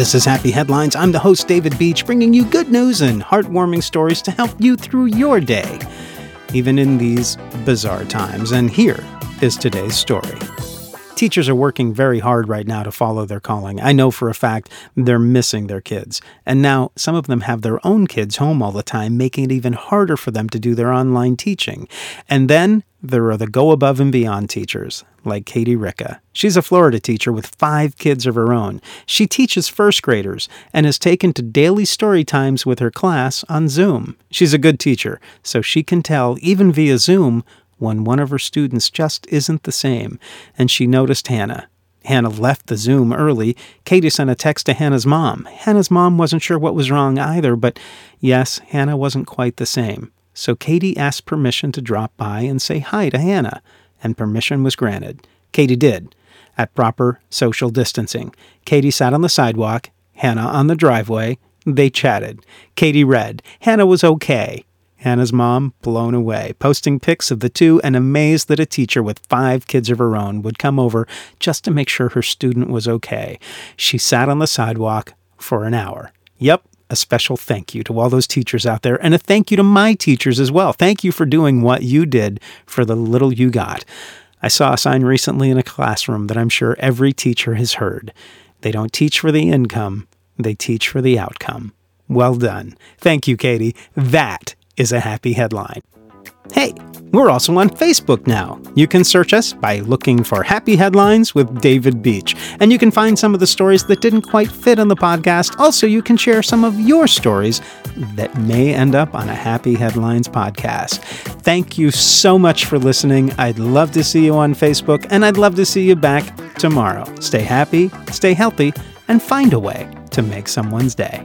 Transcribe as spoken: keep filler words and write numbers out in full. This is Happy Headlines. I'm the host, David Beach, bringing you good news and heartwarming stories to help you through your day, even in these bizarre times. And here is today's story. Teachers are working very hard right now to follow their calling. I know for a fact they're missing their kids. And now some of them have their own kids home all the time, making it even harder for them to do their online teaching. And then there are the go above and beyond teachers, like Katie Ricca. She's a Florida teacher with five kids of her own. She teaches first graders and has taken to daily story times with her class on Zoom. She's a good teacher, so she can tell, even via Zoom, when one of her students just isn't the same. And she noticed Hannah. Hannah left the Zoom early. Katie sent a text to Hannah's mom. Hannah's mom wasn't sure what was wrong either, but yes, Hannah wasn't quite the same. So Katie asked permission to drop by and say hi to Hannah, and permission was granted. Katie did, at proper social distancing. Katie sat on the sidewalk, Hannah on the driveway. They chatted. Katie read. Hannah was okay. Hannah's mom, blown away, posting pics of the two and amazed that a teacher with five kids of her own would come over just to make sure her student was okay. She sat on the sidewalk for an hour. Yep. A special thank you to all those teachers out there, and a thank you to my teachers as well. Thank you for doing what you did for the little you got. I saw a sign recently in a classroom that I'm sure every teacher has heard. They don't teach for the income, they teach for the outcome. Well done. Thank you, Katie. That is a happy headline. Hey, we're also on Facebook now. You can search us by looking for Happy Headlines with David Beach, and you can find some of the stories that didn't quite fit on the podcast. Also, you can share some of your stories that may end up on a Happy Headlines podcast. Thank you so much for listening. I'd love to see you on Facebook, and I'd love to see you back tomorrow. Stay happy, stay healthy, and find a way to make someone's day.